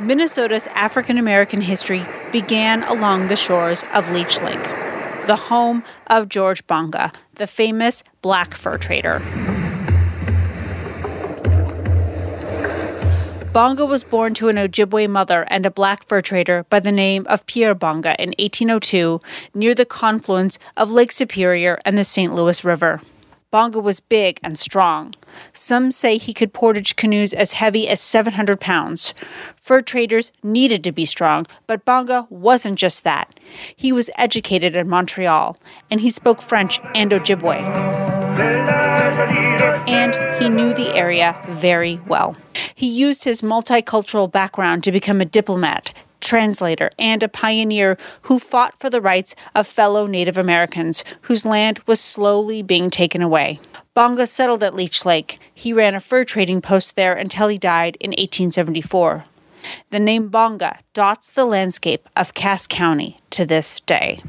Minnesota's African-American history began along the shores of Leech Lake, the home of George Bonga, the famous black fur trader. Bonga was born to an Ojibwe mother and a black fur trader by the name of Pierre Bonga in 1802 near the confluence of Lake Superior and the St. Louis River. Bonga was big and strong. Some say he could portage canoes as heavy as 700 pounds. Fur traders needed to be strong, but Bonga wasn't just that. He was educated in Montreal, and he spoke French and Ojibwe. And he knew the area very well. He used his multicultural background to become a diplomat, translator, and a pioneer who fought for the rights of fellow Native Americans whose land was slowly being taken away. Bonga settled at Leech Lake. He ran a fur trading post there until he died in 1874. The name Bonga dots the landscape of Cass County to this day.